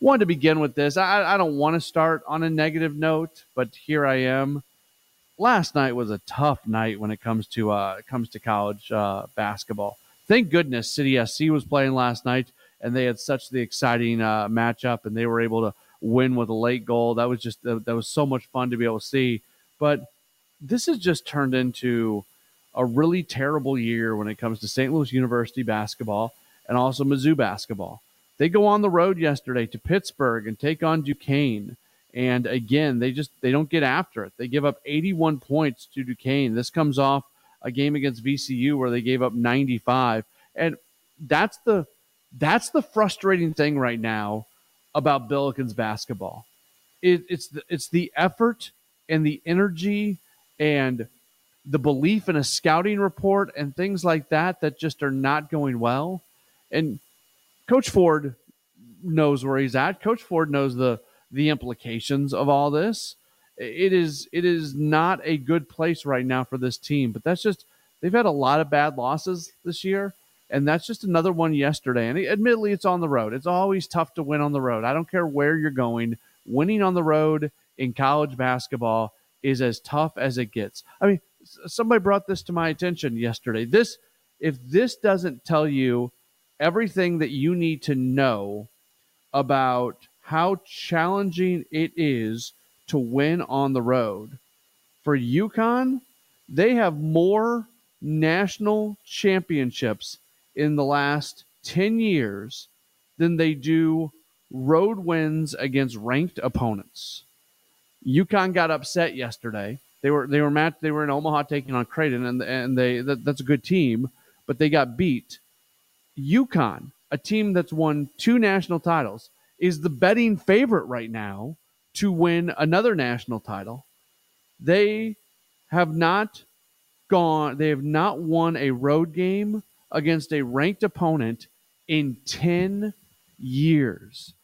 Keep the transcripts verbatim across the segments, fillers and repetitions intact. Wanted to begin with this. I, I don't want to start on a negative note, but here I am. Last night was a tough night when it comes to uh, it comes to college uh, basketball. Thank goodness City S C was playing last night, and they had such the exciting uh, matchup, and they were able to win with a late goal. That was just that, that was so much fun to be able to see. But this has just turned into a really terrible year when it comes to Saint Louis University basketball and also Mizzou basketball. They go on the road yesterday to Pittsburgh and take on Duquesne. And again, they just they don't get after it. They give up eighty-one points to Duquesne. This comes off a game against V C U where they gave up ninety-five. And that's the that's the frustrating thing right now about Billiken's basketball. It, it's the, it's the effort and the energy and the belief in a scouting report and things like that that just are not going well. And Coach Ford knows where he's at. Coach Ford knows the the implications of all this. It is it is not a good place right now for this team, but that's just they've had a lot of bad losses this year, and that's just another one yesterday. And admittedly, it's on the road. It's always tough to win on the road. I don't care where you're going. Winning on the road in college basketball is as tough as it gets. I mean, somebody brought this to my attention yesterday. This, if this doesn't tell you everything that you need to know about how challenging it is to win on the road. For UConn, they have more national championships in the last ten years than they do road wins against ranked opponents. UConn got upset yesterday. They were they were matched. They were in Omaha taking on Creighton, and and they that, that's a good team, but they got beat. UConn, a team that's won two national titles, is the betting favorite right now to win another national title. They have not gone, they have not won a road game against a ranked opponent in ten years.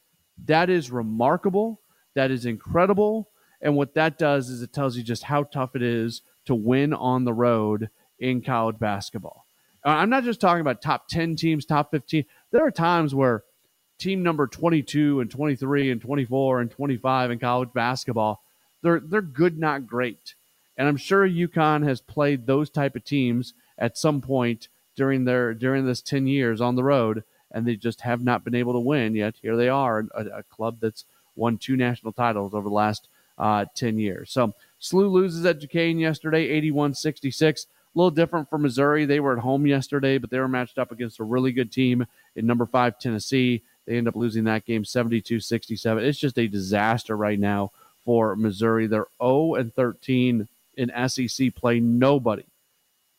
That is remarkable. That is incredible. And what that does is it tells you just how tough it is to win on the road in college basketball. I'm not just talking about top ten teams, top fifteen. There are times where team number twenty-two and twenty-three and twenty-four and twenty-five in college basketball, they're they're good, not great. And I'm sure UConn has played those type of teams at some point during their during this ten years on the road, and they just have not been able to win yet. Here they are, a, a club that's won two national titles over the last uh, ten years. So S L U loses at Duquesne yesterday, eighty-one sixty-six. A little different for Missouri. They were at home yesterday, but they were matched up against a really good team in number five, Tennessee. They end up losing that game seventy-two sixty-seven. It's just a disaster right now for Missouri. They're oh and thirteen in S E C play. Nobody,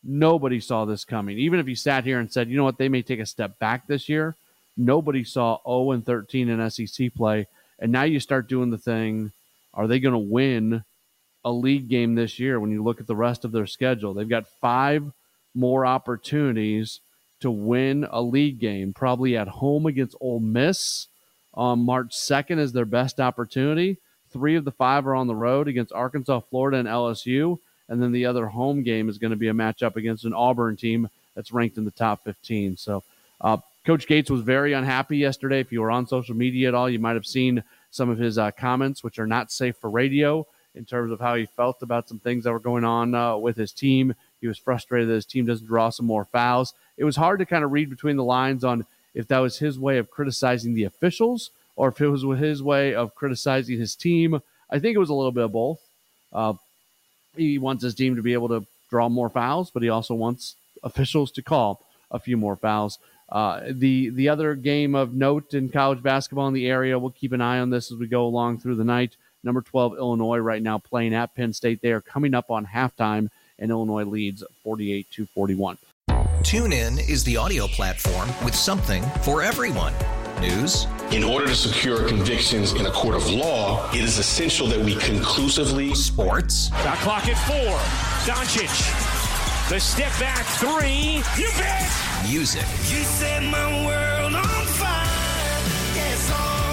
nobody saw this coming. Even if you sat here and said, you know what, they may take a step back this year, nobody saw oh and thirteen in S E C play. And now you start doing the thing, are they going to win a league game this year? When you look at the rest of their schedule, they've got five more opportunities to win a league game, probably at home against Ole Miss on March second is their best opportunity. Three of the five are on the road against Arkansas, Florida, and L S U. And then the other home game is going to be a matchup against an Auburn team that's ranked in the top fifteen. So uh, Coach Gates was very unhappy yesterday. If you were on social media at all, you might've seen some of his uh, comments, which are not safe for radio, in terms of how he felt about some things that were going on uh, with his team. He was frustrated that his team doesn't draw some more fouls. It was hard to kind of read between the lines on if that was his way of criticizing the officials or if it was his way of criticizing his team. I think it was a little bit of both. Uh, he wants his team to be able to draw more fouls, but he also wants officials to call a few more fouls. Uh, the the other game of note in college basketball in the area, we'll keep an eye on this as we go along through the night. Number twelve, Illinois, right now playing at Penn State. They are coming up on halftime, and Illinois leads forty-eight to forty-one. TuneIn is the audio platform with something for everyone. News. In order to secure convictions in a court of law, it is essential that we conclusively. Sports. The clock at four. Doncic. The step back three. You bet. Music. You set my world on fire. Yes, oh.